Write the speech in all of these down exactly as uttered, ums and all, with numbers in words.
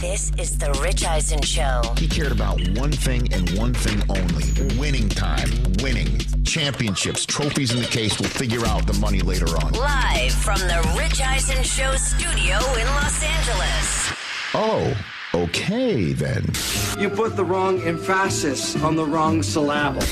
This is The Rich Eisen Show. He cared about one thing and one thing only. Winning time. Winning. Championships. Trophies in the case. We'll figure out the money later on. Live from The Rich Eisen Show studio in Los Angeles. Oh, okay then. You put the wrong emphasis on the wrong syllable.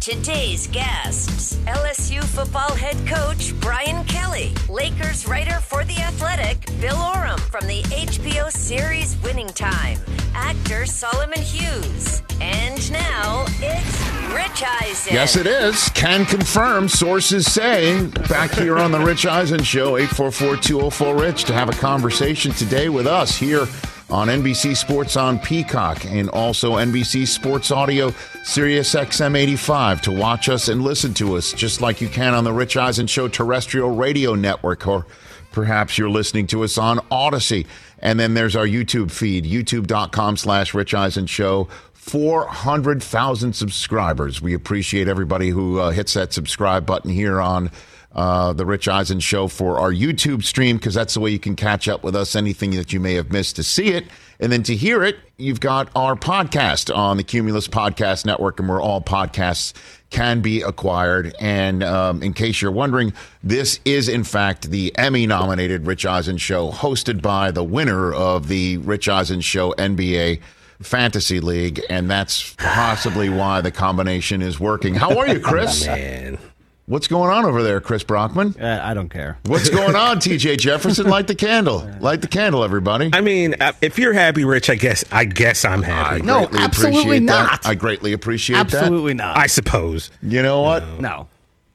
Today's guests, L S U football head coach Brian Kelly, Lakers writer for The Athletic, Bill Oram from the H B O series Winning Time, actor Solomon Hughes, and now it's Rich Eisen. Yes, it is. Can confirm, sources say, back here on The Rich Eisen Show, eight four four, two oh four, RICH, to have a conversation today with us here on N B C Sports on Peacock and also N B C Sports Audio Sirius X M eighty-five to watch us and listen to us just like you can on the Rich Eisen Show terrestrial radio network, or perhaps you're listening to us on Odyssey. And then there's our YouTube feed, youtube dot com slash Rich Eisen Show, four hundred thousand subscribers. We appreciate everybody who uh, hits that subscribe button here on Uh, the Rich Eisen Show for our YouTube stream, because that's the way you can catch up with us, anything that you may have missed, to see it. And then to hear it, you've got our podcast on the Cumulus Podcast Network, and where all podcasts can be acquired. And um, in case you're wondering, this is, in fact, the Emmy-nominated Rich Eisen Show, hosted by the winner of the Rich Eisen Show N B A Fantasy League, and that's possibly why the combination is working. How are you, Chris? Man. What's going on over there, Chris Brockman? Uh, I don't care. What's going on, T J Jefferson? Light the candle. Light the candle, everybody. I mean, if you're happy, Rich, I guess I guess I'm happy. I no, absolutely not. That. I greatly appreciate absolutely that. Absolutely not. I suppose. You know what? No. no.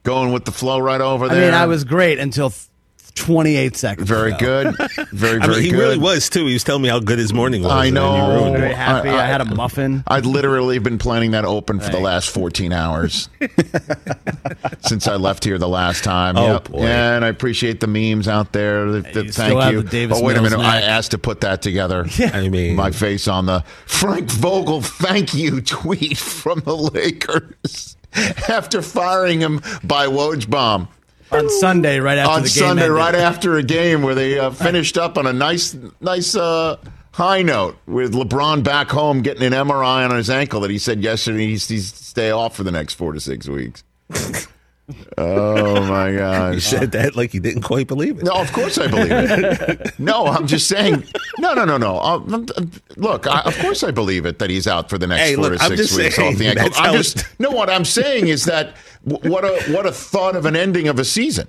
Going with the flow right over there. I mean, I was great until twenty-eight seconds Very ago. good. Very, very I mean, he good. He really was, too. He was telling me how good his morning was. I know. I was very happy. I, I, I had a muffin. I'd literally been planning that open for right. the last fourteen hours since I left here the last time. Oh, yep. boy. Yeah, and I appreciate the memes out there. The, the, you thank you. The oh, wait a minute. Now. I asked to put that together. Yeah. I mean, my face on the Frank Vogel thank you tweet from the Lakers after firing him by Woj bomb. On Sunday, right after on the game On Sunday, ended. right after a game where they uh, finished up on a nice nice uh, high note, with LeBron back home getting an M R I on his ankle that he said yesterday he's to stay off for the next four to six weeks. Oh, my gosh. You said that like you didn't quite believe it. No, of course I believe it. No, I'm just saying. No, no, no, no. I'll, look, I, of course I believe it that he's out for the next hey, four look, to six I'm weeks saying, off the ankle. I'm just, no, what I'm saying is that what a what a thought of an ending of a season.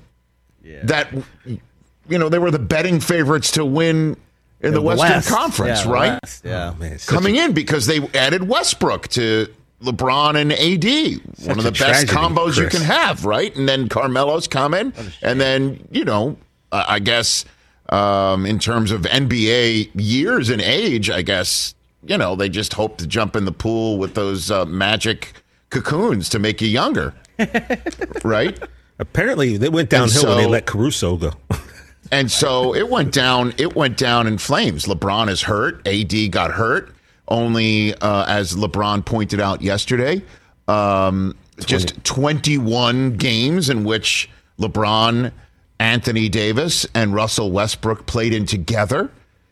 Yeah. That, you know, they were the betting favorites to win in, in the Western West. Conference, yeah, right? West. Yeah, oh, man, coming a- in because they added Westbrook to LeBron and A D, such one of the best tragedy, combos Chris. you can have, right? And then Carmelo's coming, and then, you know, uh, I guess um, in terms of N B A years and age, I guess, you know, they just hope to jump in the pool with those uh, magic cocoons to make you younger, right? Apparently, they went downhill so, when they let Caruso go. And so it went down. It went down in flames. LeBron is hurt. A D got hurt. Only, uh, as LeBron pointed out yesterday, um, just twenty-one games in which LeBron, Anthony Davis, and Russell Westbrook played in together.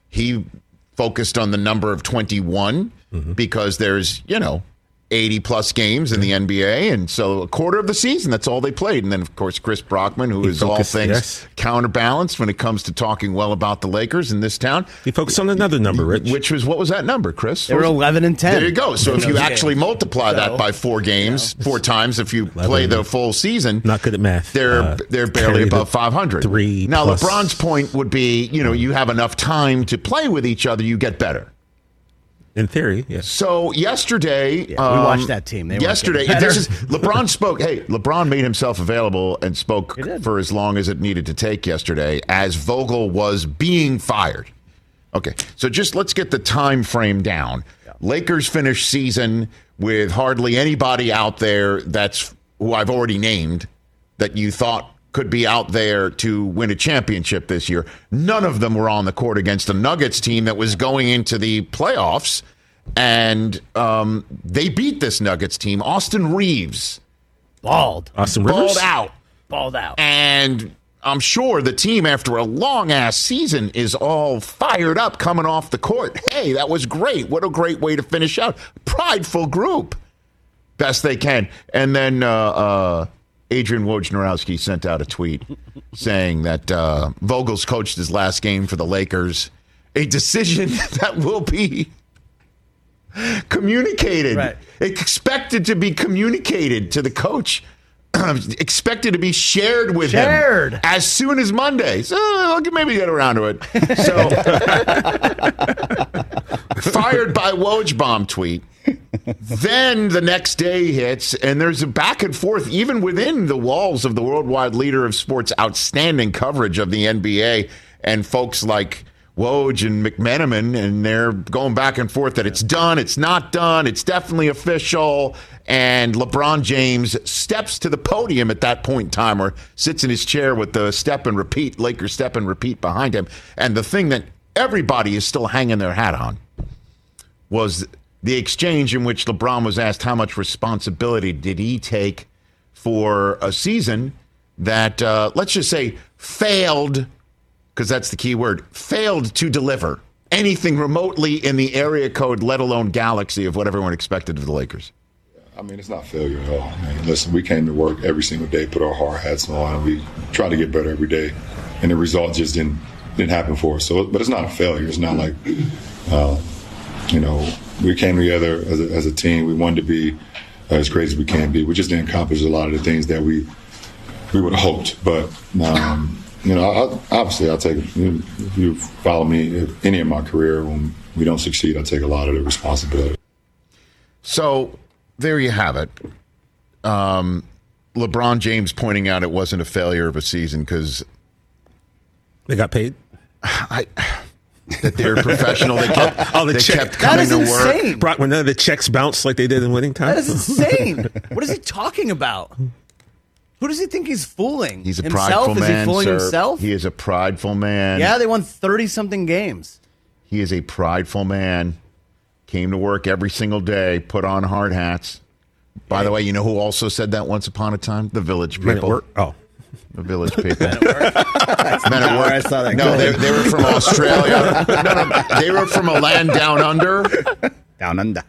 He focused on the number of twenty-one mm-hmm. because there's, you know, eighty plus games in the N B A, and so a quarter of the season, that's all they played. And then, of course, Chris Brockman, who he is focused, all things yes. counterbalanced when it comes to talking well about the Lakers in this town. He focused on another number, Rich. Which was, what was that number, Chris? They were eleven and ten. There you go. So if you actually multiply so, that by four games, yeah. four times, if you play the full season. Not good at math. They're uh, they're barely above five hundred. Three now, plus. LeBron's point would be, you know, you have enough time to play with each other, you get better. In theory, yes. So yesterday, yeah, we um, watched that team. They yesterday, this is, LeBron spoke. Hey, LeBron made himself available and spoke for as long as it needed to take yesterday, as Vogel was being fired. Okay, so just let's get the time frame down. Yeah. Lakers finished season with hardly anybody out there. That's who I've already named that you thought could be out there to win a championship this year. None of them were on the court against the Nuggets team that was going into the playoffs, and um, they beat this Nuggets team. Austin Reeves. Balled. Austin Rivers? Balled out. Balled out. And I'm sure the team, after a long-ass season, is all fired up coming off the court. Hey, that was great. What a great way to finish out. Prideful group. Best they can. And then... Uh, uh, Adrian Wojnarowski sent out a tweet saying that uh, Vogel's coached his last game for the Lakers, a decision that will be communicated, right. expected to be communicated to the coach, expected to be shared with shared. him as soon as Monday. So I'll maybe get around to it. So fired by Woj bomb tweet. Then the next day hits, and there's a back and forth, even within the walls of the worldwide leader of sports, outstanding coverage of the N B A, and folks like Woj and McMenamin, and they're going back and forth that it's done, it's not done, it's definitely official, and LeBron James steps to the podium at that point in time, or sits in his chair with the step and repeat, Lakers step and repeat behind him, and the thing that everybody is still hanging their hat on was the exchange in which LeBron was asked how much responsibility did he take for a season that, uh, let's just say, failed, because that's the key word, failed to deliver anything remotely in the area code, let alone galaxy, of what everyone expected of the Lakers. I mean, it's not failure at all. I mean, listen, we came to work every single day, put our hard hats on, and we try to get better every day, and the result just didn't didn't happen for us. So, but it's not a failure. It's not like, uh, you know, we came together as a, as a team. We wanted to be as great as we can be. We just didn't accomplish a lot of the things that we we would have hoped. But, um, you know, I, obviously I'll take, if you follow me, any of my career, when we don't succeed, I take a lot of the responsibility. So there you have it. Um, LeBron James pointing out it wasn't a failure of a season because they got paid. I... That they're professional. They kept, oh, the they kept coming to insane. work. Brock, when none of the checks bounced like they did in Winning Time. That is insane. What is he talking about? Who does he think he's fooling? He's a himself? prideful man, Is he fooling sir. himself? He is a prideful man. Yeah, they won thirty-something games. He is a prideful man. Came to work every single day, put on hard hats. By yeah. the way, you know who also said that once upon a time? The Village People. Oh. The Village People. Men at Work. Men at Work. I saw that no, they, they were from Australia. No, no, they were from a land down under. Down under.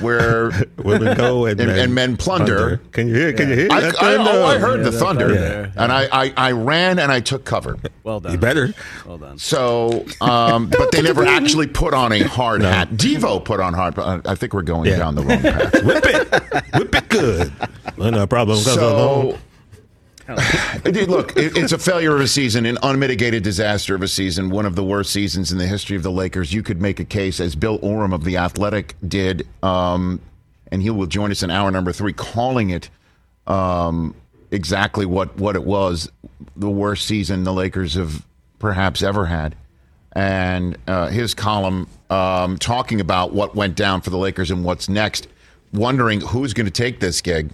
Where women go and, and, men, and men plunder. plunder. Can you hear? Can yeah. you hear? I, I, oh, I heard yeah, the thunder, thunder. Yeah. and I, I, I ran and I took cover. Well done. You better. Well done. So, um, but they never actually put on a hard no. hat. Devo put on hard. I think we're going yeah. down the wrong path. Whip it, whip it good. Well, no problem. So. Look, it's a failure of a season, an unmitigated disaster of a season, one of the worst seasons in the history of the Lakers. You could make a case, as Bill Oram of The Athletic did, um, and he will join us in hour number three, calling it um, exactly what, what it was, the worst season the Lakers have perhaps ever had. And uh, his column um, talking about what went down for the Lakers and what's next, wondering who's going to take this gig.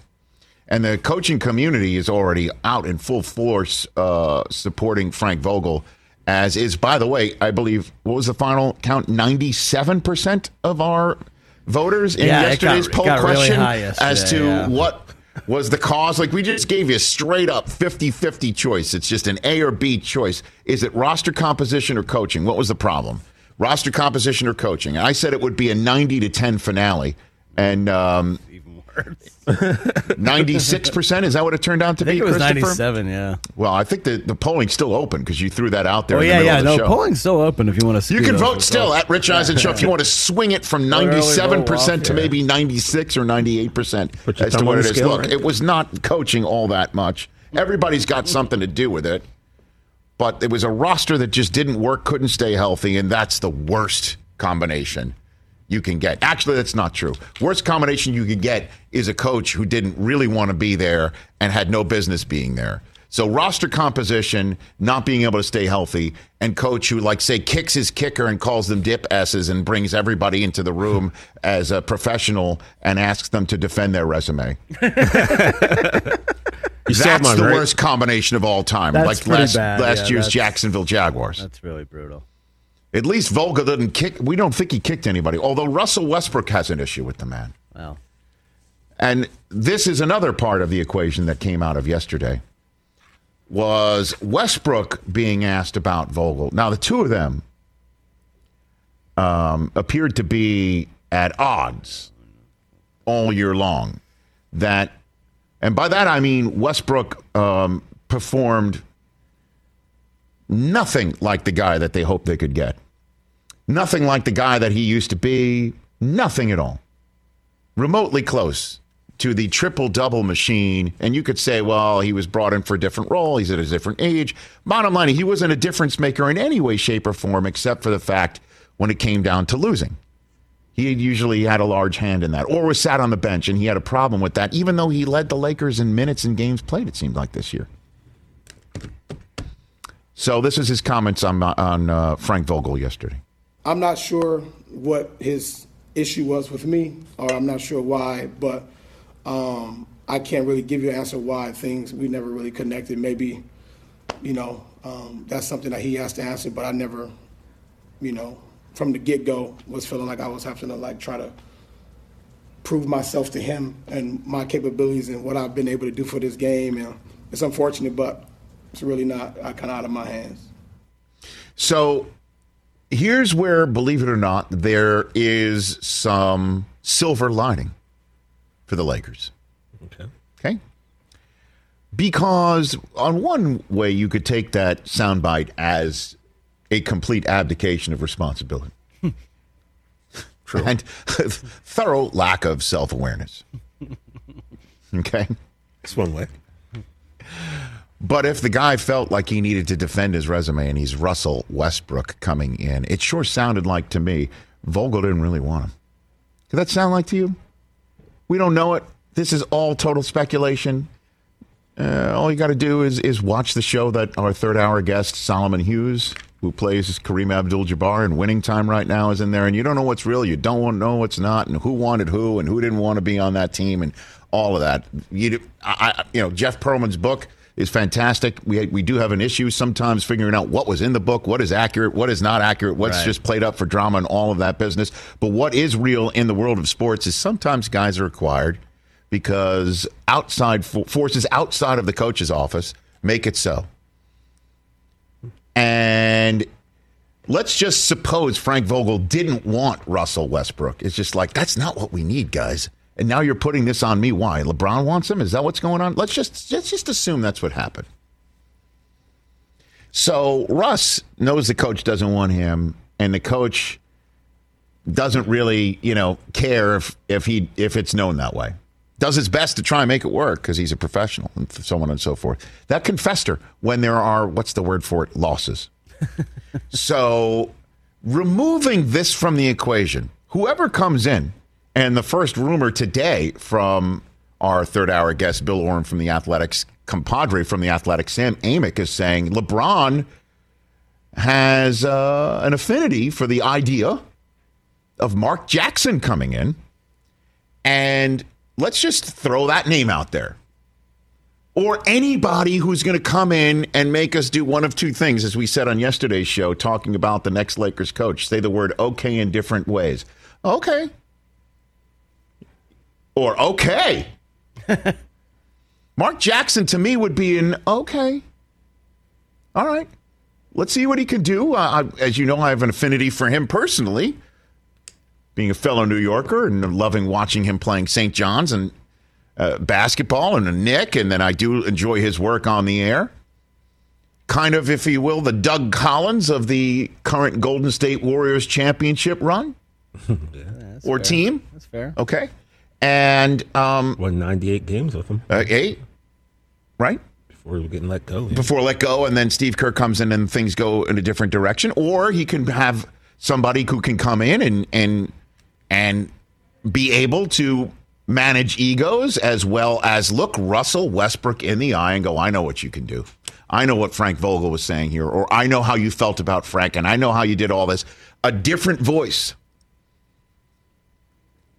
And the coaching community is already out in full force uh, supporting Frank Vogel, as is, by the way, I believe, what was the final count? ninety-seven percent of our voters in yeah, yesterday's got, poll question really yesterday, as to yeah. what was the cause. Like, we just gave you a straight-up fifty-fifty choice. It's just an A or B choice. Is it roster composition or coaching? What was the problem? Roster composition or coaching? I said it would be a ninety to ten finale. And um, even worse. ninety-six percent, is that what it turned out to be, Christopher? I think it was ninety-seven, yeah. Well, I think the, the polling's still open because you threw that out there oh, in the yeah, middle yeah, of the no, show. Polling's still open if you want to. You can vote still at Rich Eisen Show if you want to swing it from ninety-seven percent to maybe ninety-six or ninety-eight percent as to what it is. Look, it was not coaching all that much. Everybody's got something to do with it. But it was a roster that just didn't work, couldn't stay healthy, and that's the worst combination you can get. Actually, that's not true. Worst combination you could get is a coach who didn't really want to be there and had no business being there. So roster composition, not being able to stay healthy, and coach who, like, say, kicks his kicker and calls them dip S's and brings everybody into the room as a professional and asks them to defend their resume. You That's mine, the right? worst combination of all time. That's like last bad. last yeah, year's Jacksonville Jaguars. That's really brutal. At least Vogel didn't kick. We don't think he kicked anybody, although Russell Westbrook has an issue with the man. Wow. And this is another part of the equation that came out of yesterday, was Westbrook being asked about Vogel. Now, the two of them um, appeared to be at odds all year long. That... And by that, I mean Westbrook um, performed nothing like the guy that they hoped they could get. Nothing like the guy that he used to be. Nothing at all. Remotely close to the triple-double machine. And you could say, well, he was brought in for a different role. He's at a different age. Bottom line, he wasn't a difference maker in any way, shape, or form, except for the fact when it came down to losing. He usually had a large hand in that, or was sat on the bench, and he had a problem with that, even though he led the Lakers in minutes and games played, it seemed like, this year. So this is his comments on, on uh, Frank Vogel yesterday. I'm not sure what his issue was with me, or I'm not sure why, but um, I can't really give you an answer why things, we never really connected. Maybe, you know, um, that's something that he has to answer, but I never, you know, from the get-go, was feeling like I was having to, like, try to prove myself to him and my capabilities and what I've been able to do for this game. And it's unfortunate, but it's really not kind of out of my hands. So here's where, believe it or not, there is some silver lining for the Lakers. Okay. Okay? Because on one way you could take that soundbite as a complete abdication of responsibility. True. And thorough lack of self-awareness. Okay? That's one way. But if the guy felt like he needed to defend his resume and he's Russell Westbrook coming in, it sure sounded like to me, Vogel didn't really want him. Did that sound like to you? We don't know it. This is all total speculation. Uh, all you got to do is is watch the show that our third-hour guest, Solomon Hughes, who plays Kareem Abdul-Jabbar in Winning Time right now, is in there, and you don't know what's real, you don't know what's not, and who wanted who, and who didn't want to be on that team, and all of that. You, I, you know, Jeff Pearlman's book is fantastic. We we do have an issue sometimes figuring out what was in the book, what is accurate, what is not accurate, what's right. just played up for drama and all of that business. But what is real in the world of sports is sometimes guys are acquired because outside forces outside of the coach's office make it so. And let's just suppose Frank Vogel didn't want Russell Westbrook. It's just like, that's not what we need, guys. And now you're putting this on me. Why? LeBron wants him? Is that what's going on? Let's just let's just assume that's what happened. So Russ knows the coach doesn't want him, and the coach doesn't really, you know, care if if he if it's known that way. Does his best to try and make it work because he's a professional and so on and so forth. That can fester when there are, what's the word for it, losses. So removing this from the equation, whoever comes in, and the first rumor today from our third-hour guest, Bill Oram from The Athletic's compadre from The Athletic, Sam Amick, is saying LeBron has uh, an affinity for the idea of Mark Jackson coming in, and let's just throw that name out there. Or anybody who's going to come in and make us do one of two things, as we said on yesterday's show, talking about the next Lakers coach. Say the word okay in different ways. Okay. Or okay. Mark Jackson, to me, would be an okay. All right. Let's see what he can do. Uh, I, as you know, I have an affinity for him personally. being a fellow New Yorker and loving watching him playing Saint John's and uh, basketball and a Knick, and then I do enjoy his work on the air. Kind of, if you will, the Doug Collins of the current Golden State Warriors championship run yeah, or fair. team. That's fair. Okay. And um, won ninety-eight games with him. Uh, eight, right? Before we were getting let go. Yeah. Before let go, and then Steve Kerr comes in and things go in a different direction. Or he can have somebody who can come in and and and be able to manage egos as well as look Russell Westbrook in the eye and go, I know what you can do. I know what Frank Vogel was saying here, or I know how you felt about Frank, and I know how you did all this. A different voice.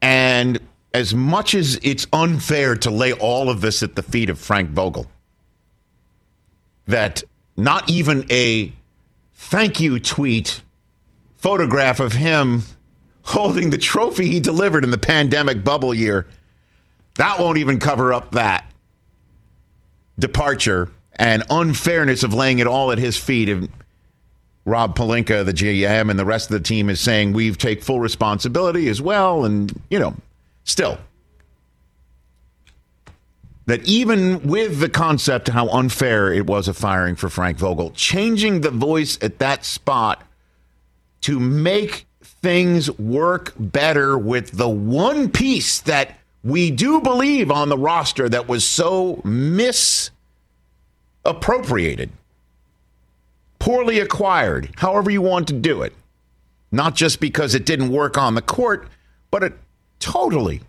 And as much as it's unfair to lay all of this at the feet of Frank Vogel, that not even a thank you tweet photograph of him holding the trophy he delivered in the pandemic bubble year, that won't even cover up that departure and unfairness of laying it all at his feet. And Rob Pelinka, the G M, and the rest of the team is saying we take full responsibility as well, and, you know, still, that even with the concept how unfair it was a firing for Frank Vogel, changing the voice at that spot to make things work better with the one piece that we do believe on the roster that was so misappropriated, poorly acquired, however you want to do it, not just because it didn't work on the court, but it Totally,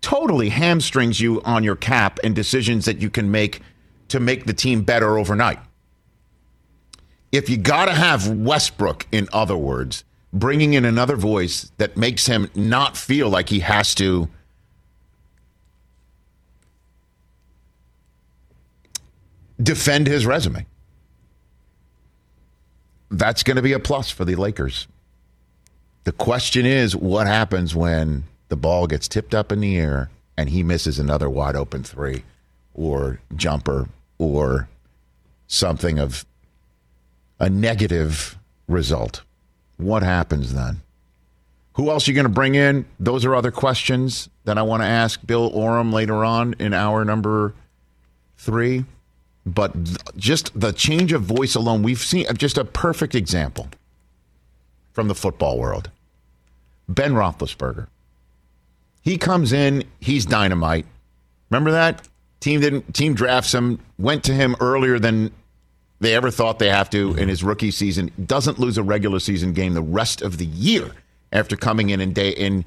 totally hamstrings you on your cap and decisions that you can make to make the team better overnight. If you got to have Westbrook, in other words, bringing in another voice that makes him not feel like he has to defend his resume, that's going to be a plus for the Lakers. The question is, what happens when the ball gets tipped up in the air and he misses another wide open three or jumper or something of a negative result? What happens then? Who else are you going to bring in? Those are other questions that I want to ask Bill Oram later on in hour number three. But just the change of voice alone, we've seen just a perfect example from the football world. Ben Roethlisberger. He comes in, he's dynamite. Remember that? Team didn't team drafts him, went to him earlier than they ever thought they have to in his rookie season. Doesn't lose a regular season game the rest of the year after coming in in day in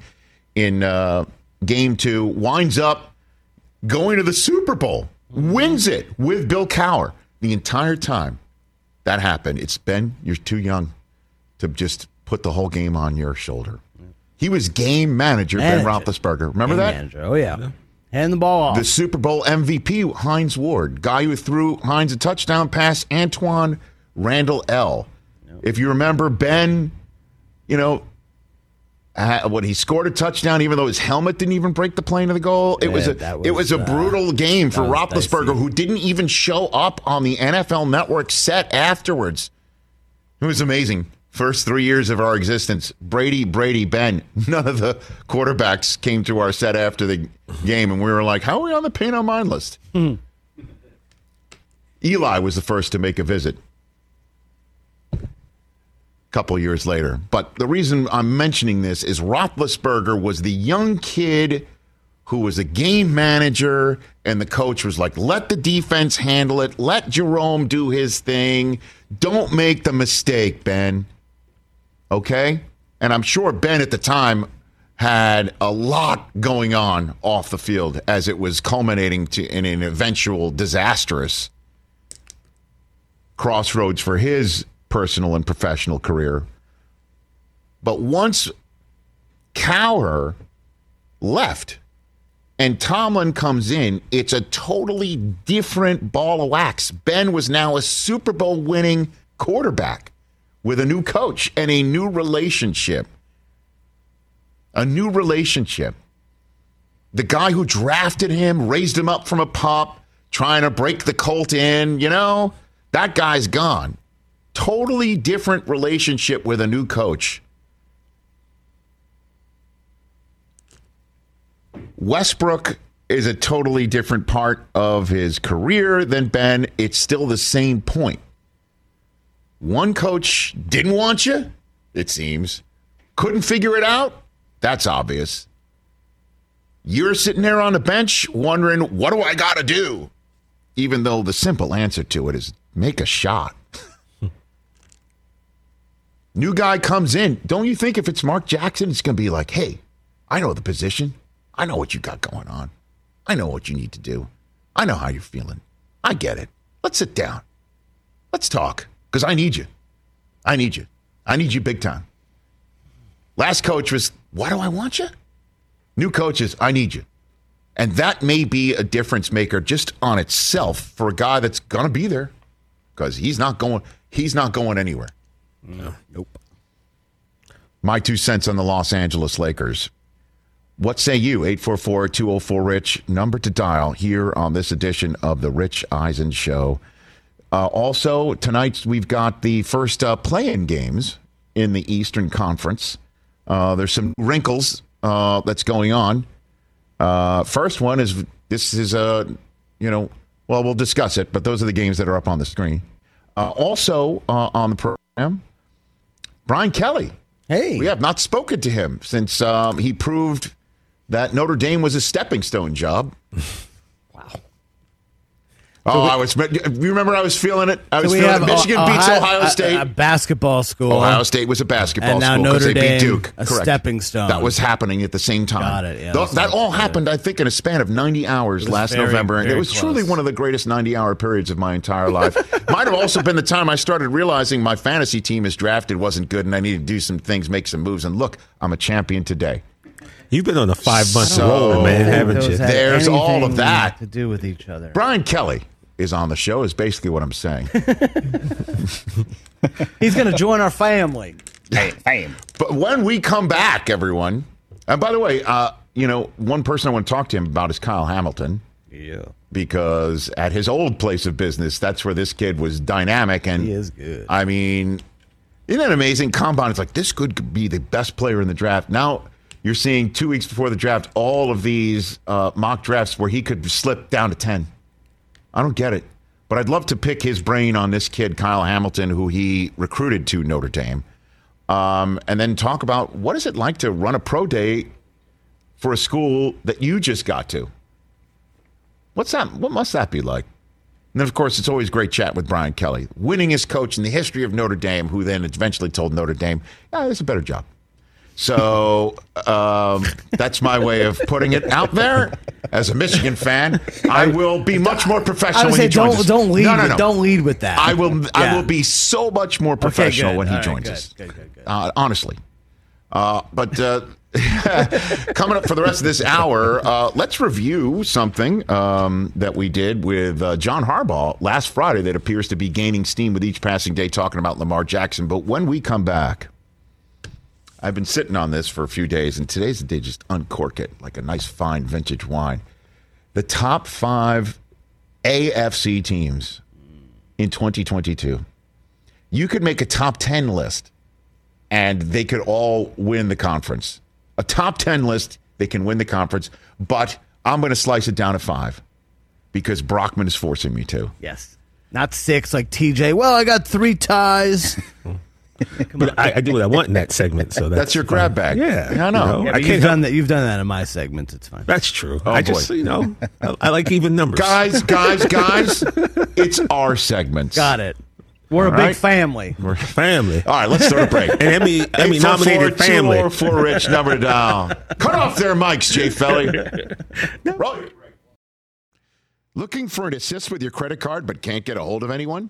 in uh, game two. Winds up going to the Super Bowl. Wins it with Bill Cowher. The entire time that happened, it's Ben, you're too young to just put the whole game on your shoulder. He was game manager, manager. Ben Roethlisberger. Remember game that? Manager. Oh, yeah. yeah. Hand the ball off. The Super Bowl M V P, Hines Ward. Guy who threw Hines a touchdown pass, Antoine Randall L. Nope. If you remember, Ben, you know, uh, what he scored a touchdown, even though his helmet didn't even break the plane of the goal. It yeah, was a was, it was a brutal uh, game for Roethlisberger, who didn't even show up on the N F L Network set afterwards. It was amazing. First three years of our existence, Brady, Brady, Ben, none of the quarterbacks came to our set after the game, and we were like, how are we on the Pay No Mind list? Mm-hmm. Eli was the first to make a visit a couple years later. But the reason I'm mentioning this is Roethlisberger was the young kid who was a game manager, and the coach was like, let the defense handle it. Let Jerome do his thing. Don't make the mistake, Ben. Okay? And I'm sure Ben at the time had a lot going on off the field as it was culminating to, in an eventual disastrous crossroads for his personal and professional career. But once Cowher left and Tomlin comes in, it's a totally different ball of wax. Ben was now a Super Bowl winning quarterback with a new coach and a new relationship. A new relationship. The guy who drafted him, raised him up from a pop, trying to break the Colt in, you know, that guy's gone. Totally different relationship with a new coach. Westbrook is a totally different part of his career than Ben. It's still the same point. One coach didn't want you, it seems. Couldn't figure it out. That's obvious. You're sitting there on the bench wondering, what do I got to do? Even though the simple answer to it is make a shot. New guy comes in. Don't you think if it's Mark Jackson, it's going to be like, hey, I know the position. I know what you got going on. I know what you need to do. I know how you're feeling. I get it. Let's sit down. Let's talk because I need you. I need you. I need you big time. Last coach was, why do I want you? New coaches, I need you. And that may be a difference maker just on itself for a guy that's going to be there because he's not going, he's not going anywhere. No. Nope. My two cents on the Los Angeles Lakers. What say you? eight four four, two oh four, RICH. Number to dial here on this edition of The Rich Eisen Show. Uh, also, tonight we've got the first uh, play-in games in the Eastern Conference. Uh, there's some wrinkles uh, that's going on. Uh, first one is, this is, a, you know, well, we'll discuss it, but those are the games that are up on the screen. Uh, also uh, on the program, Brian Kelly. Hey. We have not spoken to him since um, he proved that Notre Dame was a stepping stone job. Wow. Oh, so we, I was. You remember I was feeling it? I was so feeling it. Michigan Ohio, beats Ohio State. A, a basketball school. Ohio State was a basketball and now school because they beat Duke. A Correct. Stepping stone. That was happening at the same time. Got it. Yeah, Th- that that all good. happened, I think, in a span of ninety hours last very, November. And it was close. Truly one of the greatest ninety-hour periods of my entire life. Might have also been the time I started realizing my fantasy team is drafted wasn't good and I needed to do some things, make some moves. And look, I'm a champion today. You've been on a five-month so, roll, man, haven't you? There's all of that to do with each other. Brian Kelly is on the show. Is basically what I'm saying. He's going to join our family. Hey, fam. But when we come back, everyone. And by the way, uh, you know, one person I want to talk to him about is Kyle Hamilton. Yeah. Because at his old place of business, that's where this kid was dynamic, and he is good. I mean, isn't that amazing? Combine. It's like this could be the best player in the draft now. You're seeing two weeks before the draft all of these uh, mock drafts where he could slip down to ten. I don't get it. But I'd love to pick his brain on this kid, Kyle Hamilton, who he recruited to Notre Dame, um, and then talk about what is it like to run a pro day for a school that you just got to? What's that? What must that be like? And then, of course, it's always great chat with Brian Kelly, winningest coach in the history of Notre Dame, who then eventually told Notre Dame, yeah, there's a better job. So um, that's my way of putting it out there. As a Michigan fan, I will be much more professional when say, he joins don't, us. Don't lead, no, no, no. don't lead with that. I will. Yeah. I will be so much more professional okay, when he All joins right, us. Good, good, good. Uh, honestly, uh, but uh, coming up for the rest of this hour, uh, let's review something um, that we did with uh, John Harbaugh last Friday that appears to be gaining steam with each passing day, talking about Lamar Jackson. But when we come back. I've been sitting on this for a few days, and today's the day just uncork it like a nice, fine vintage wine. The top five A F C teams in twenty twenty-two. You could make a top ten list, and they could all win the conference. A top ten list, they can win the conference, but I'm going to slice it down to five because Brockman is forcing me to. Yes. Not six like T J. Well, I got three ties. But I, I do what I want in that segment. So that's, that's your grab fine. Bag. Yeah, I know. You know? Yeah, I can't you've, done that, you've done that in my segments. It's fine. That's true. Oh, I boy. just, you know, I, I like even numbers. Guys, guys, guys, it's our segments. Got it. We're All a right? big family. We're a family. All right, let's start a break. And Emmy, Emmy nominated family. eight four four, two oh four, Rich, number down. Cut off their mics, Jay Felly. Roll. Looking for an assist with your credit card but can't get a hold of anyone?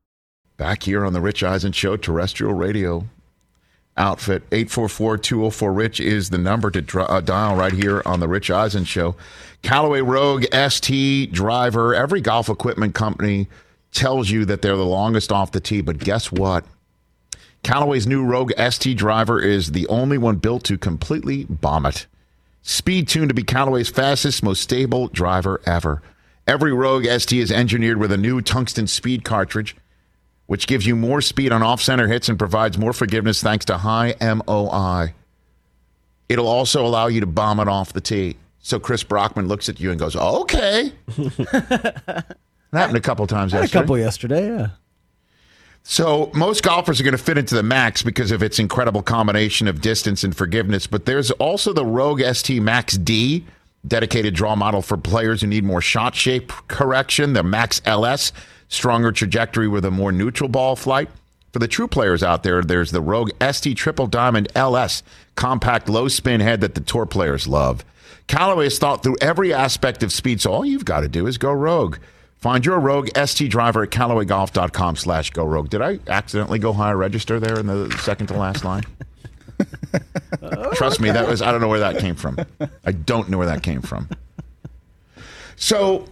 Back here on the Rich Eisen Show, terrestrial radio outfit. eight four four, two oh four, RICH is the number to dr- uh, dial right here on the Rich Eisen Show. Callaway, Rogue, S T, Driver, every golf equipment company tells you that they're the longest off the tee, but guess what? Callaway's new Rogue S T driver is the only one built to completely bomb it. Speed-tuned to be Callaway's fastest, most stable driver ever. Every Rogue S T is engineered with a new tungsten speed cartridge, which gives you more speed on off-center hits and provides more forgiveness thanks to high M O I. It'll also allow you to bomb it off the tee. So Chris Brockman looks at you and goes, okay. That happened a couple times yesterday. A couple yesterday, yeah. So most golfers are going to fit into the Max because of its incredible combination of distance and forgiveness. But there's also the Rogue S T Max D, dedicated draw model for players who need more shot shape correction. The Max L S, stronger trajectory with a more neutral ball flight. For the true players out there, there's the Rogue S T Triple Diamond L S, compact low spin head that the tour players love. Callaway has thought through every aspect of speed, so all you've got to do is go Rogue. Find your Rogue S T driver at Callaway Golf dot com slash go Rogue. Did I accidentally go high register there in the second to last line? oh, Trust okay. me, that was I don't know where that came from. I don't know where that came from. So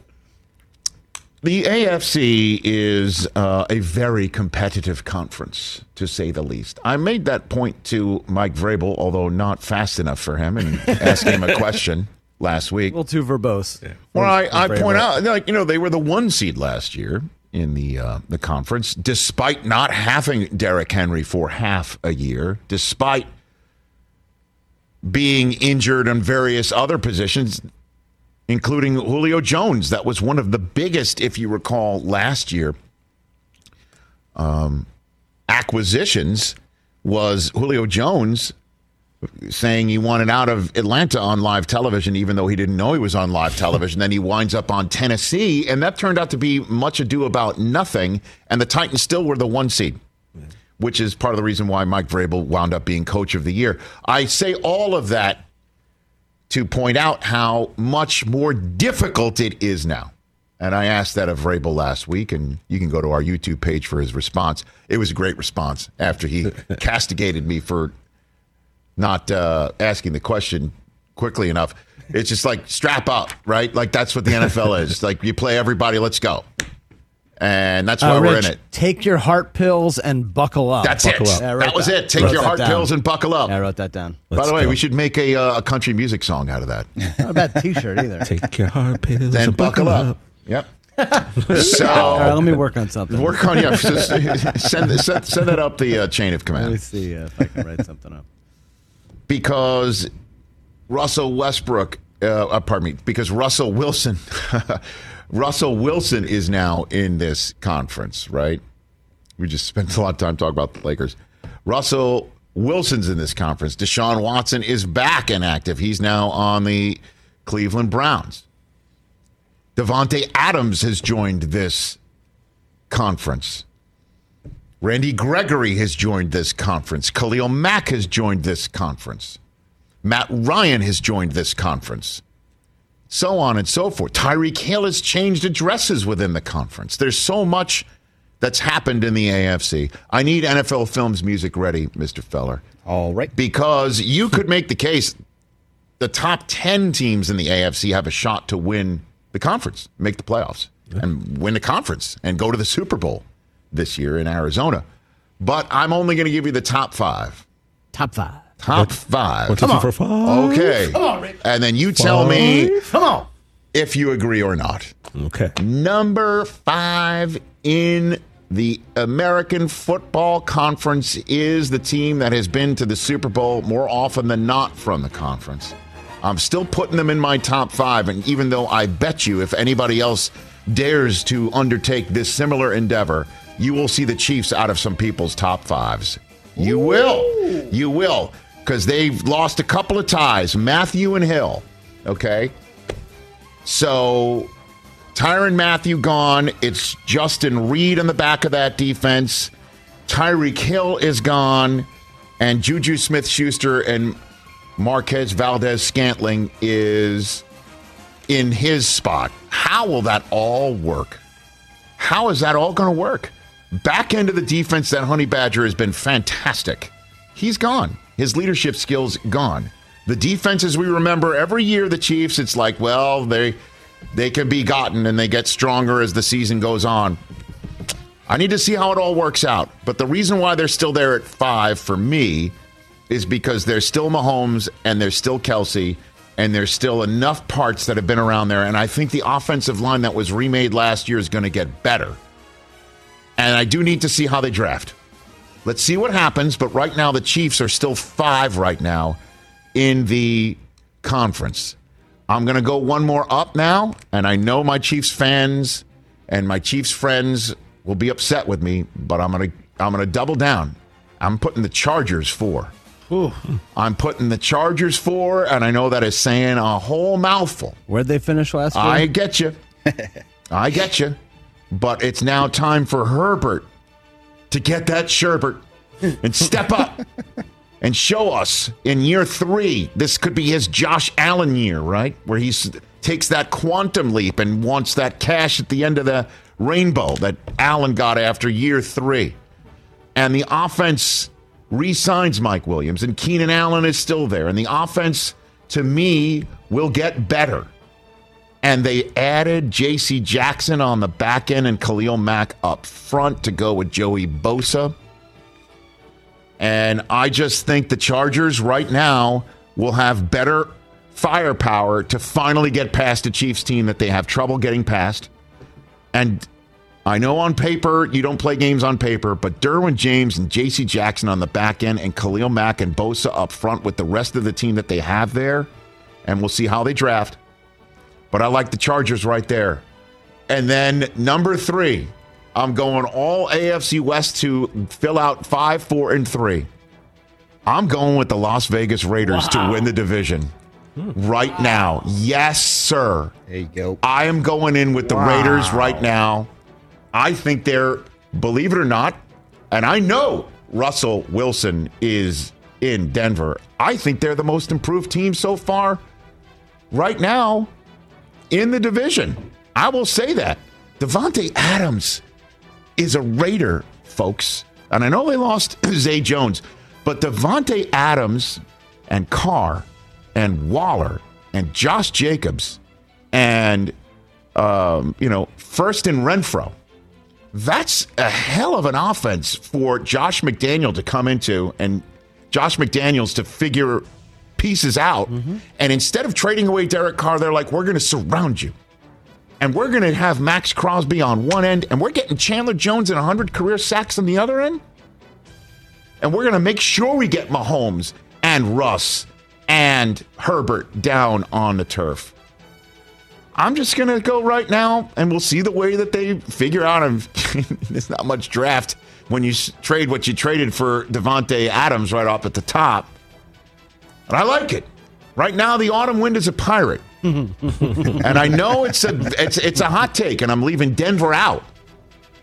the A F C is uh, a very competitive conference, to say the least. I made that point to Mike Vrabel, although not fast enough for him, and asking him a question. Last week. A little too verbose. Yeah. Well, I, I point out, like, you know, they were the one seed last year in the uh, the conference, despite not having Derrick Henry for half a year, despite being injured on various other positions, including Julio Jones. That was one of the biggest, if you recall, last year um, acquisitions was Julio Jones saying he wanted out of Atlanta on live television, even though he didn't know he was on live television. Then he winds up on Tennessee, and that turned out to be much ado about nothing, and the Titans still were the one seed, which is part of the reason why Mike Vrabel wound up being coach of the year. I say all of that to point out how much more difficult it is now. And I asked that of Vrabel last week, and you can go to our YouTube page for his response. It was a great response after he castigated me for not uh, asking the question quickly enough. It's just like, strap up, right? Like, that's what the N F L is. Like, you play everybody, let's go. And that's why uh, Rich, we're in it. Take your heart pills and buckle up. That's buckle it. Up. Yeah, that, that was it. Take your heart down. pills and buckle up. Yeah, I wrote that down. Let's By the way, go. we should make a, uh, a country music song out of that. Not a bad T-shirt either. Take your heart pills then and buckle, buckle up. up. Yep. So, all right, let me work on something. Work on, yeah. Send, send, send that up the uh, chain of command. Let me see uh, if I can write something up. Because Russell Westbrook, uh, pardon me, because Russell Wilson, Russell Wilson is now in this conference, right? We just spent a lot of time talking about the Lakers. Russell Wilson's in this conference. Deshaun Watson is back and active. He's now on the Cleveland Browns. Devonta Adams has joined this conference. Randy Gregory has joined this conference. Khalil Mack has joined this conference. Matt Ryan has joined this conference. So on and so forth. Tyreek Hill has changed addresses within the conference. There's so much that's happened in the A F C. I need N F L Films music ready, Mister Feller. All right. Because you could make the case the top ten teams in the A F C have a shot to win the conference, make the playoffs, yeah. and win the conference, and go to the Super Bowl this year in Arizona. But I'm only going to give you the top five. Top five. Top five. One, two, Come on. Four, five. Okay. Come on, Rick. And then you five. tell me Come on. if you agree or not. Okay. Number five in the American Football Conference is the team that has been to the Super Bowl more often than not from the conference. I'm still putting them in my top five, and even though I bet you if anybody else dares to undertake this similar endeavor, you will see the Chiefs out of some people's top fives. You Ooh. will. You will. Because they've lost a couple of ties. Matthew and Hill. Okay? So, Tyrann Mathieu gone. It's Justin Reed on the back of that defense. Tyreek Hill is gone. And Juju Smith-Schuster and Marquez Valdez-Scantling is in his spot. How will that all work? How is that all going to work? Back end of the defense, that Honey Badger has been fantastic. He's gone. His leadership skills gone. The defenses we remember every year, the Chiefs, it's like, well, they they can be gotten and they get stronger as the season goes on. I need to see how it all works out. But the reason why they're still there at five for me is because there's still Mahomes and there's still Kelsey and there's still enough parts that have been around there. And I think the offensive line that was remade last year is going to get better. And I do need to see how they draft. Let's see what happens. But right now, the Chiefs are still five right now in the conference. I'm going to go one more up now. And I know my Chiefs fans and my Chiefs friends will be upset with me. But I'm going to I'm going to double down. I'm putting the Chargers four. Ooh. I'm putting the Chargers four. And I know that is saying a whole mouthful. Where'd they finish last year? I get you. I get you. But it's now time for Herbert to get that Sherbert and step up and show us in year three. This could be his Josh Allen year, right? Where he takes that quantum leap and wants that cash at the end of the rainbow that Allen got after year three. And the offense re-signs Mike Williams, and Keenan Allen is still there. And the offense, to me, will get better. And they added J C. Jackson on the back end and Khalil Mack up front to go with Joey Bosa. And I just think the Chargers right now will have better firepower to finally get past a Chiefs team that they have trouble getting past. And I know on paper, you don't play games on paper, but Derwin James and J C. Jackson on the back end and Khalil Mack and Bosa up front with the rest of the team that they have there. And we'll see how they draft. But I like the Chargers right there. And then number three, I'm going all A F C West to fill out five, four, and three. I'm going with the Las Vegas Raiders wow. to win the division right wow. now. Yes, sir. There you go. I am going in with the wow. Raiders right now. I think they're, believe it or not, and I know Russell Wilson is in Denver. I think they're the most improved team so far right now in the division. I will say that. Devonta Adams is a Raider, folks. And I know they lost Zay Jones, but Devonta Adams and Carr and Waller and Josh Jacobs and, um, you know, First and Renfro, that's a hell of an offense for Josh McDaniels to come into and Josh McDaniels to figure pieces out, mm-hmm. and instead of trading away Derek Carr, they're like, we're going to surround you, and we're going to have Max Crosby on one end, and we're getting Chandler Jones and one hundred career sacks on the other end, and we're going to make sure we get Mahomes and Russ and Herbert down on the turf. I'm just going to go right now, and we'll see the way that they figure out. There's not much draft when you trade what you traded for Devonta Adams right off at the top. And I like it. Right now, the autumn wind is a pirate. And I know it's a it's it's a hot take, and I'm leaving Denver out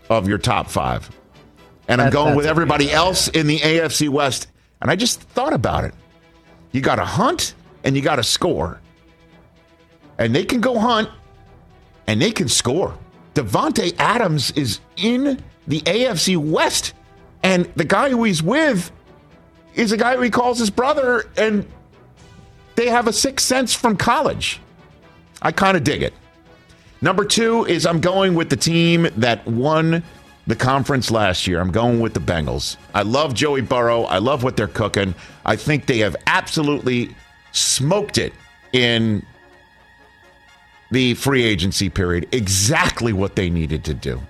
of your top five. And I'm that's, going that's with everybody else in the A F C West. And I just thought about it. You got to hunt, and you got to score. And they can go hunt, and they can score. Devonta Adams is in the A F C West, and the guy who he's with is a guy who he calls his brother, and they have a sixth sense from college. I kind of dig it. Number two is I'm going with the team that won the conference last year. I'm going with the Bengals. I love Joey Burrow. I love what they're cooking. I think they have absolutely smoked it in the free agency period. Exactly what they needed to do.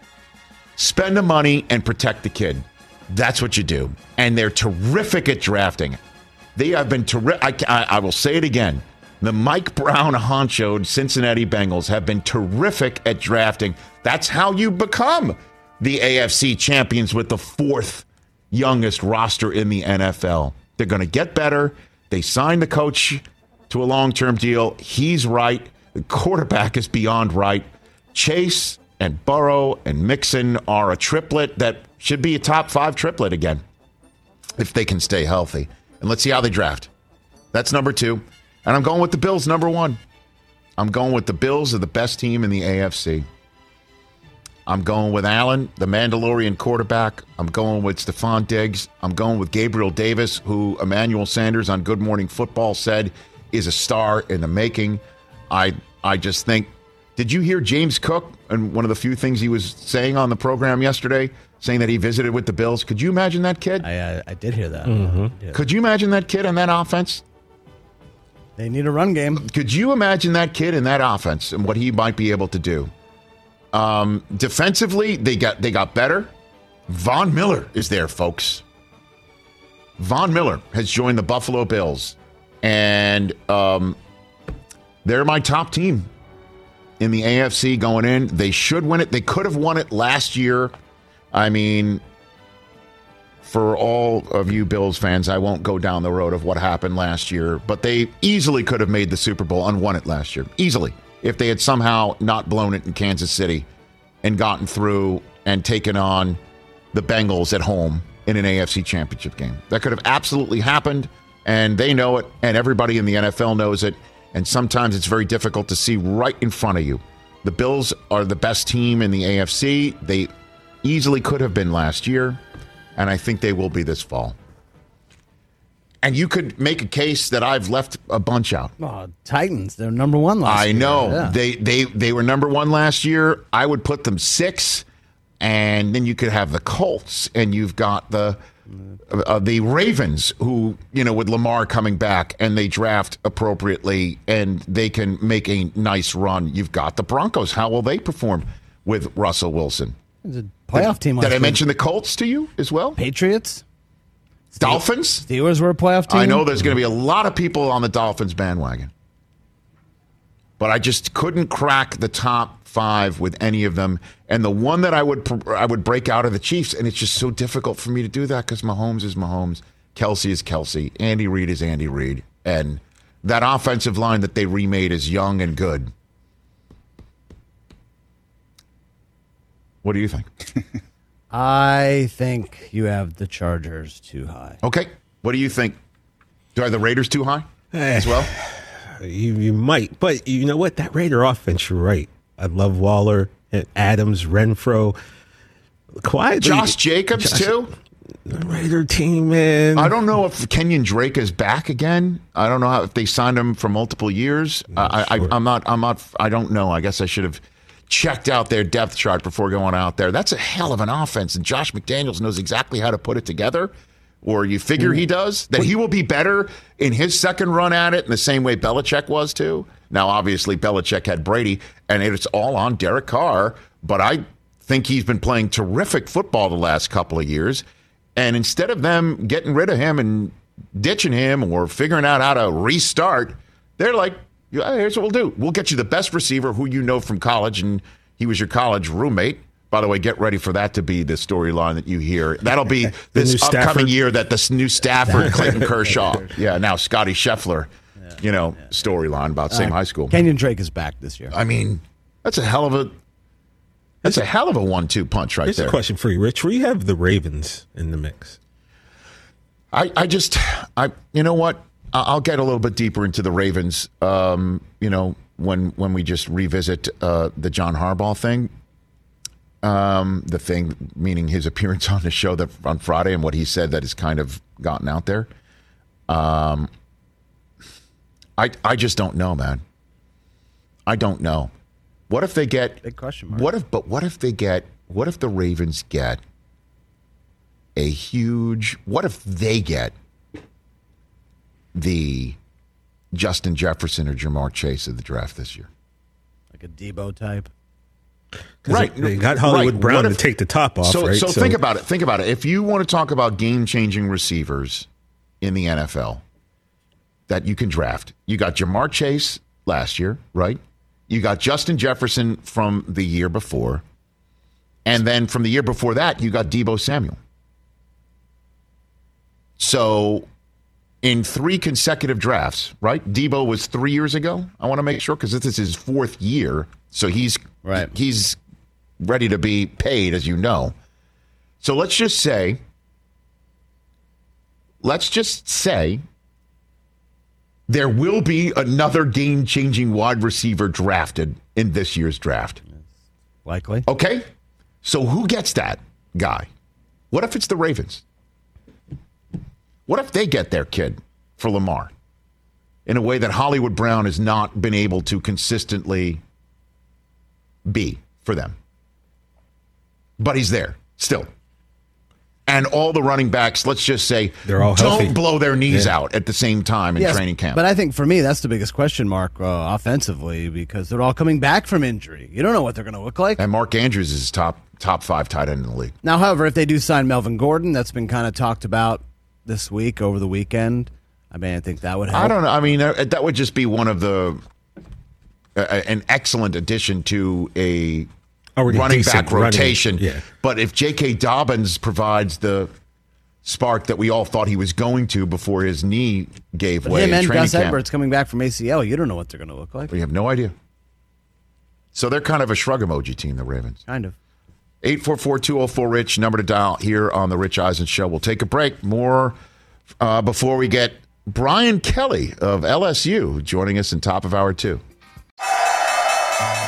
Spend the money and protect the kid. That's what you do. And they're terrific at drafting. They have been terrific. I, I will say it again. The Mike Brown honchoed Cincinnati Bengals have been terrific at drafting. That's how you become the A F C champions with the fourth youngest roster in the N F L. They're going to get better. They signed the coach to a long-term deal. He's right. The quarterback is beyond right. Chase and Burrow and Mixon are a triplet that should be a top five triplet again if they can stay healthy. And let's see how they draft. That's number two. And I'm going with the Bills, number one. I'm going with the Bills are the best team in the A F C. I'm going with Allen, the Mandalorian quarterback. I'm going with Stephon Diggs. I'm going with Gabriel Davis, who Emmanuel Sanders on Good Morning Football said is a star in the making. I I just think, did you hear James Cook, and one of the few things he was saying on the program yesterday, saying that he visited with the Bills? Could you imagine that kid? I, uh, I did hear that. Mm-hmm. Yeah. Could you imagine that kid on that offense? They need a run game. Could you imagine that kid in that offense and what he might be able to do? Um, defensively, they got they got better. Von Miller is there, folks. Von Miller has joined the Buffalo Bills, and um, they're my top team in the A F C going in. They should win it. They could have won it last year. I mean, for all of you Bills fans, I won't go down the road of what happened last year, but they easily could have made the Super Bowl and won it last year. Easily. If they had somehow not blown it in Kansas City and gotten through and taken on the Bengals at home in an A F C championship game. That could have absolutely happened, and they know it, and everybody in the N F L knows it, and sometimes it's very difficult to see right in front of you. The Bills are the best team in the A F C. They easily could have been last year. And I think they will be this fall. And you could make a case that I've left a bunch out. Oh, Titans, they're number one last year. I know. Yeah. They, they, they were number one last year. I would put them six. And then you could have the Colts. And you've got the uh, the Ravens who, you know, with Lamar coming back and they draft appropriately and they can make a nice run. You've got the Broncos. How will they perform with Russell Wilson? It's a playoff team. Did I mention the Colts to you as well? Patriots? Dolphins? Steelers were a playoff team. I know there's going to be a lot of people on the Dolphins bandwagon. But I just couldn't crack the top five with any of them. And the one that I would I would break out of the Chiefs, and it's just so difficult for me to do that because Mahomes is Mahomes, Kelsey is Kelsey, Andy Reid is Andy Reid. And that offensive line that they remade is young and good. What do you think? I think you have the Chargers too high. Okay. What do you think? Do I have the Raiders too high as well? You, you might. But you know what? That Raider offense, you're right. I love Waller and Adams, Renfro. Quietly. Josh Jacobs Josh, too? The Raider team, man. I don't know if Kenyon Drake is back again. I don't know how, if they signed him for multiple years. Not I, sure. I, I'm not, I'm not, I don't know. I guess I should have checked out their depth chart before going out there. That's a hell of an offense, and Josh McDaniels knows exactly how to put it together, or you figure he does, that he will be better in his second run at it in the same way Belichick was too. Now, obviously, Belichick had Brady, and it's all on Derek Carr, but I think he's been playing terrific football the last couple of years, and instead of them getting rid of him and ditching him or figuring out how to restart, they're like, here's what we'll do. We'll get you the best receiver who you know from college, and he was your college roommate. By the way, get ready for that to be the storyline that you hear. That'll be this upcoming year that this new Stafford, Clayton Kershaw, yeah, now Scotty Scheffler, yeah, you know, yeah. storyline about same uh, high school. Kenyon Drake is back this year. I mean, that's a hell of a that's it's, a hell of a one-two punch right here's there. Here's a question for you, Rich. Where you have the Ravens in the mix? I I just I you know what. I'll get a little bit deeper into the Ravens, um, you know, when when we just revisit uh, the John Harbaugh thing, um, the thing meaning his appearance on the show that on Friday and what he said that has kind of gotten out there. Um, I I just don't know, man. I don't know. What if they get big question mark? What if? But what if they get? What if the Ravens get a huge? What if they get the Justin Jefferson or Ja'Marr Chase of the draft this year? Like a Debo type? Right. They got Hollywood right. Brown if, to take the top off, so, right? So, so think about it. Think about it. If you want to talk about game-changing receivers in the N F L that you can draft, you got Ja'Marr Chase last year, right? You got Justin Jefferson from the year before. And then from the year before that, you got Debo Samuel. So in three consecutive drafts, right? Debo was three years ago, I want to make sure, because this is his fourth year. So he's right. he's ready to be paid, as you know. So let's just say, let's just say there will be another game-changing wide receiver drafted in this year's draft. Likely. Okay. So who gets that guy? What if it's the Ravens? What if they get their kid for Lamar in a way that Hollywood Brown has not been able to consistently be for them? But he's there still. And all the running backs, let's just say, they're all don't healthy. blow their knees yeah. out at the same time in yes, training camp. But I think for me, that's the biggest question mark uh, offensively, because they're all coming back from injury. You don't know what they're going to look like. And Mark Andrews is top top five tight end in the league. Now, however, if they do sign Melvin Gordon, that's been kind of talked about this week, over the weekend. I mean, I think that would help. I don't know. I mean, that would just be one of the uh, an excellent addition to a running back rotation. Running, yeah. But if J K. Dobbins provides the spark that we all thought he was going to before his knee gave but way him in and training Gus camp. Edwards coming back from A C L, you don't know what they're going to look like. We have no idea. So they're kind of a shrug emoji team, the Ravens. Kind of. eight four four, two oh four, R I C H, number to dial here on The Rich Eisen Show. We'll take a break. More uh, before we get Brian Kelly of L S U joining us in top of hour two.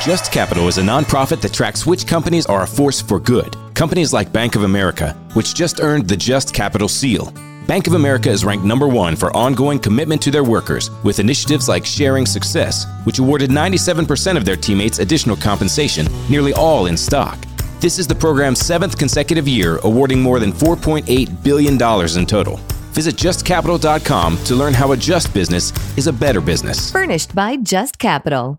Just Capital is a nonprofit that tracks which companies are a force for good. Companies like Bank of America, which just earned the Just Capital seal. Bank of America is ranked number one for ongoing commitment to their workers with initiatives like Sharing Success, which awarded ninety-seven percent of their teammates additional compensation, nearly all in stock. This is the program's seventh consecutive year, awarding more than four point eight billion dollars in total. Visit just capital dot com to learn how a just business is a better business. Furnished by Just Capital.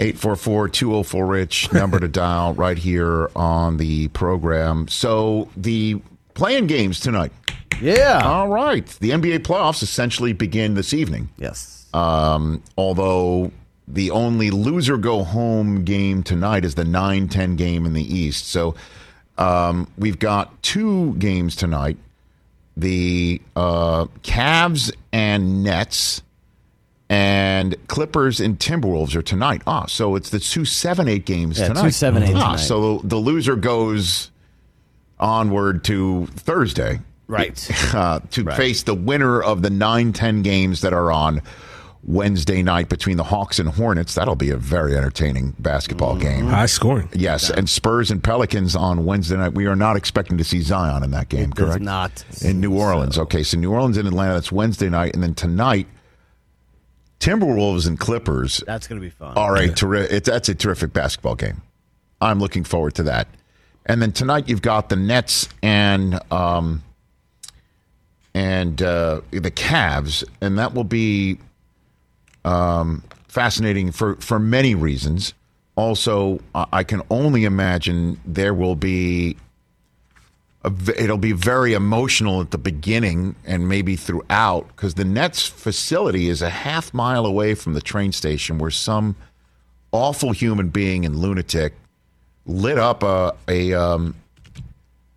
eight four four, two oh four, R I C H, number to dial right here on the program. So the playing games tonight. Yeah. All right. The N B A playoffs essentially begin this evening. Yes. Um, although the only loser go home game tonight is the nine ten game in the East. So um, we've got two games tonight. The uh, Cavs and Nets. And Clippers and Timberwolves are tonight. Ah, so it's the two seven eight games yeah, tonight. Two seven eight. Ah, tonight. So the loser goes onward to Thursday, right? Uh, to right. face the winner of the nine ten games that are on Wednesday night between the Hawks and Hornets. That'll be a very entertaining basketball mm. game. High scoring. Yes, yeah. And Spurs and Pelicans on Wednesday night. We are not expecting to see Zion in that game. It correct? Does not in New Orleans. So. Okay, so New Orleans and Atlanta. That's Wednesday night, and then tonight. Timberwolves and Clippers. That's going to be fun. All right, terri- it, that's a terrific basketball game. I'm looking forward to that. And then tonight you've got the Nets and um, and uh, the Cavs, and that will be um, fascinating for, for many reasons. Also, I can only imagine there will be a, it'll be very emotional at the beginning and maybe throughout, because the Nets facility is a half mile away from the train station where some awful human being and lunatic lit up a, a um,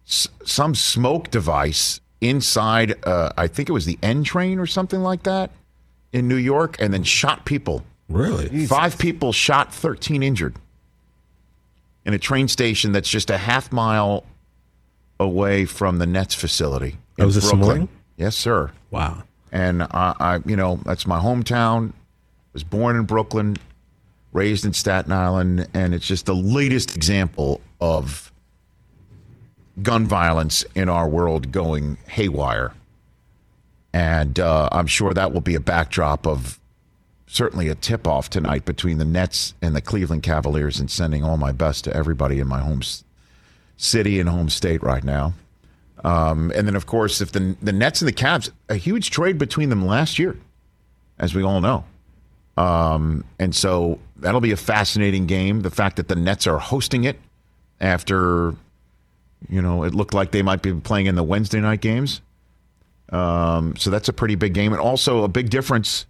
s- some smoke device inside, uh, I think it was the N train or something like that in New York, and then shot people. Really? Jesus. Five people shot, thirteen injured in a train station that's just a half mile away from the Nets facility in Brooklyn. It was a saloon? Yes, sir. Wow. And, I, I, you know, that's my hometown. Was born in Brooklyn, raised in Staten Island, and it's just the latest example of gun violence in our world going haywire. And uh, I'm sure that will be a backdrop of certainly a tip-off tonight between the Nets and the Cleveland Cavaliers, and sending all my best to everybody in my home city and home state right now. Um, and then, of course, if the, the Nets and the Cavs, a huge trade between them last year, as we all know. Um, and so that'll be a fascinating game. The fact that the Nets are hosting it after, you know, it looked like they might be playing in the Wednesday night games. Um, so that's a pretty big game. And also a big difference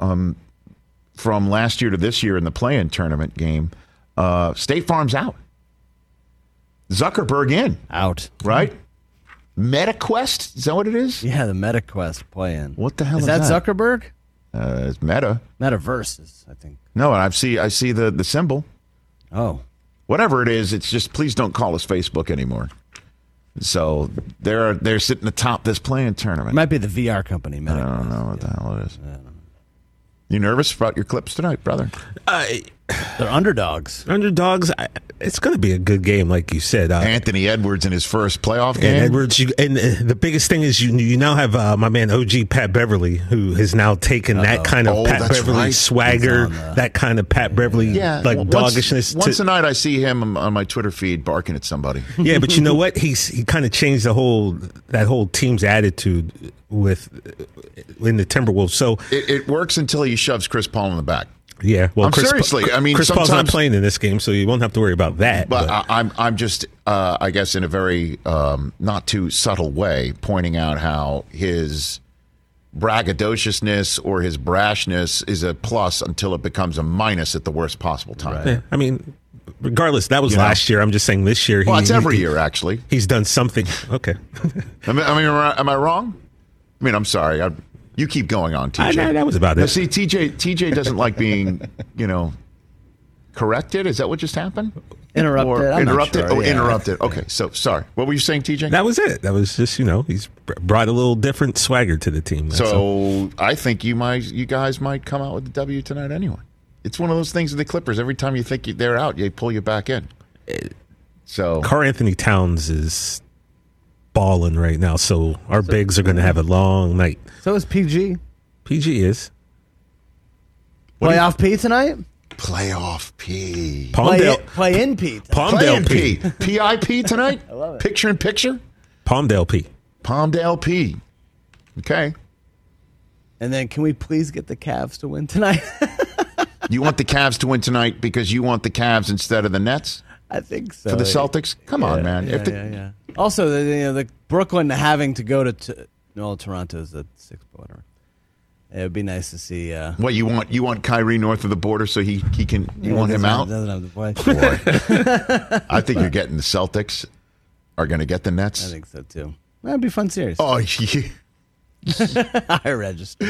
um, from last year to this year in the play-in tournament game. Uh, State Farm's out. Zuckerberg in. Out. Right? MetaQuest? Is that what it is? Yeah, the MetaQuest play-in. What the hell is, is that? Is that Zuckerberg? Uh, it's Meta. Metaverse is, I think. No, I see I see the, the symbol. Oh. Whatever it is, it's just please don't call us Facebook anymore. So they're they're sitting atop this play-in tournament. It might be the V R company, Meta. I don't know what yeah. the hell it is. You nervous about your clips tonight, brother? Uh, they're underdogs. Underdogs. I, it's going to be a good game, like you said. Uh, Anthony Edwards in his first playoff game. And Edwards, you, and the biggest thing is you you now have uh, my man O G Pat Beverly, who has now taken Uh-oh. that kind of oh, Pat Beverly right. swagger, the... that kind of Pat Beverly yeah. like well, doggishness. Once, to... once a night, I see him on my Twitter feed barking at somebody. Yeah, but you know what? He's he kind of changed the whole that whole team's attitude with in the Timberwolves. So it, it works until he shoves Chris Paul in the back. Yeah, well, I'm Chris, seriously. I mean, Chris Paul's not playing in this game, so you won't have to worry about that. But, but. I, I'm, I'm just, uh, I guess, in a very um, not too subtle way, pointing out how his braggadociousness or his brashness is a plus until it becomes a minus at the worst possible time. Right. Yeah, I mean, regardless, that was you last know? year. I'm just saying, this year. Well, he, it's every he, year, actually. He's done something. Okay. I mean, I mean, am I wrong? I mean, I'm sorry. I, you keep going on, T J. I, I, that was about it. Now, see, T J T J doesn't like being, you know, corrected. Is that what just happened? Interrupted. Or, I'm interrupted. Not sure. Oh, yeah. Interrupted. Okay, so sorry. What were you saying, T J? That was it. That was just, you know, he's brought a little different swagger to the team. So all. I think you might, you guys might come out with the W tonight anyway. It's one of those things with the Clippers. Every time you think they're out, they pull you back in. So Carl Anthony Towns is balling right now, so our so, bigs are going to have a long night. So is P G. P G is. What Playoff P tonight? Playoff P. Palmdale. Play, play in P. Tonight. Palmdale P. P. P I P tonight? I love it. Picture in picture? Palmdale P. Palmdale P. Okay. And then can we please get the Cavs to win tonight? You want the Cavs to win tonight because you want the Cavs instead of the Nets? I think so. For the Celtics? Come yeah, on, man. Yeah, if the, yeah, yeah. Also, the, you know, the Brooklyn having to go to t- no Toronto is a six border. It would be nice to see. Uh, what you want? You want Kyrie north of the border so he he can. You yeah, want him out? Doesn't have the play. Boy. I think you're getting the Celtics are going to get the Nets. I think so too. That'd be a fun series. Oh, yeah. I register.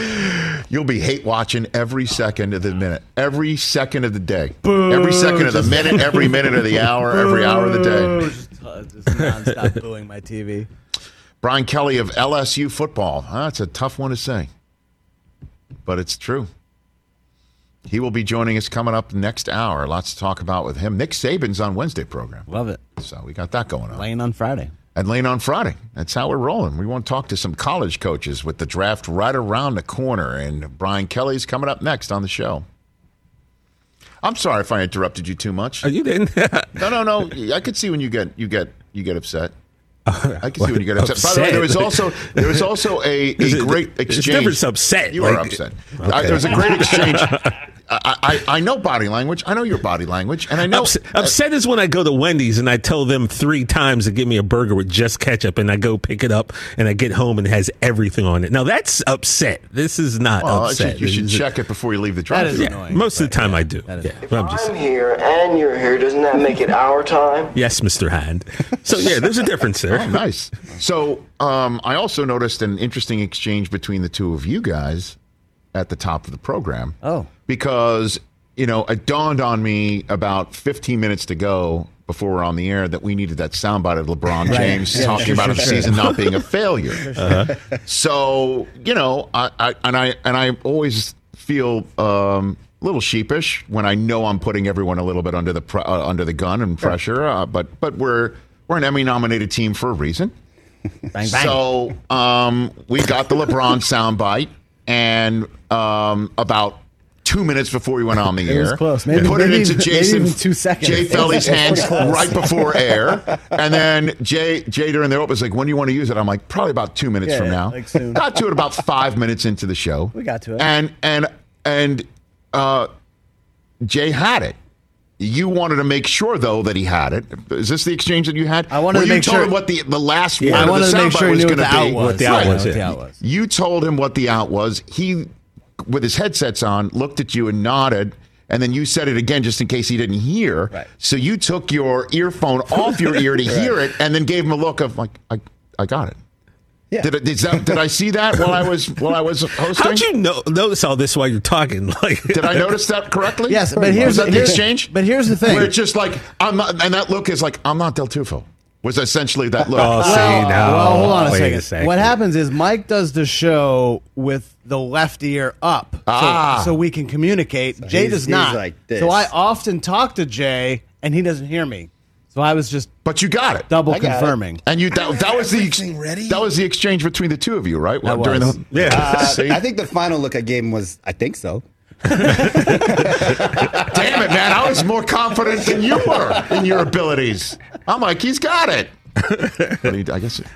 You'll be hate watching every second of the minute, every second of the day, boo, every second of the minute, every minute of the hour, boo, every hour of the day. Just, uh, just nonstop booing my T V. Brian Kelly of L S U football. Huh? That's a tough one to say, but it's true. He will be joining us coming up next hour. Lots to talk about with him. Nick Saban's on Wednesday program. Love it. So we got that going on. Lane on Friday. And Lane on Friday. That's how we're rolling. We want to talk to some college coaches with the draft right around the corner. And Brian Kelly's coming up next on the show. I'm sorry if I interrupted you too much. Oh, you didn't. no, no, no. I could see when you get you get you get upset. I can see when you get upset. upset. By the way, there was also there was also a, a great exchange. It's upset. You like, are upset. Okay. I, there was a great exchange. I, I, I know body language. I know your body language, and I know upset, upset is when I go to Wendy's and I tell them three times to give me a burger with just ketchup, and I go pick it up, and I get home and it has everything on it. Now that's upset. This is not well, upset. Should, you should check it before you leave the drive. That is yeah, annoying. Most of the time, yeah, I do. Yeah. If I'm, just, I'm here and you're here, doesn't that make it our time? Yes, Mister Hind. So yeah, there's a difference there. Oh, nice. So um, I also noticed an interesting exchange between the two of you guys at the top of the program. Oh. Because, you know, it dawned on me about fifteen minutes to go before we're on the air that we needed that soundbite of LeBron right. James yeah, talking sure, about sure, the sure. season not being a failure. Uh-huh. So, you know, I, I and I and I always feel um, a little sheepish when I know I'm putting everyone a little bit under the uh, under the gun and pressure. Uh, but but we're we're an Emmy-nominated team for a reason. Bang, bang. So um, we got the LeBron soundbite, and um, about two minutes before we went on the it air, was close. Maybe, put maybe, it into Jason, two seconds. Jay Felly's hands right before air, and then Jay Jay during the open was like, "When do you want to use it?" I'm like, "Probably about two minutes yeah, from yeah, now." Like soon. Got to it about five minutes into the show. We got to it, and and and uh, Jay had it. You wanted to make sure, though, that he had it. Is this the exchange that you had? I wanted well, to make sure. You told him what the, the last yeah, word of the soundbite sure was going to be. What the out was. Right. You, know, was. you told him what the out was. He, with his headsets on, looked at you and nodded. And then you said it again just in case he didn't hear. Right. So you took your earphone off your ear to right. hear it and then gave him a look of, like, I, I got it. Yeah. Did, did, that, did I see that while I was while I was hosting? How'd you know, notice all this while you're talking? Like, did I notice that correctly? Yes, but here's was that the here's, exchange. But here's the thing: where it's just like I'm not, and that look is like I'm not Del Tufo. Was essentially that look. Oh, see, well, no. well, hold on a second. a second. What happens is Mike does the show with the left ear up, ah. so, so we can communicate. So Jay does not. Like so I often talk to Jay, and he doesn't hear me. So I was just, but you got it, double confirming, it. and you that, that was the ex- ready? that was the exchange between the two of you, right? Well, during the yeah, uh, I think the final look I gave him was, I think so. Damn it, man! I was more confident than you were in your abilities. I'm like, he's got it. But he, I guess. It,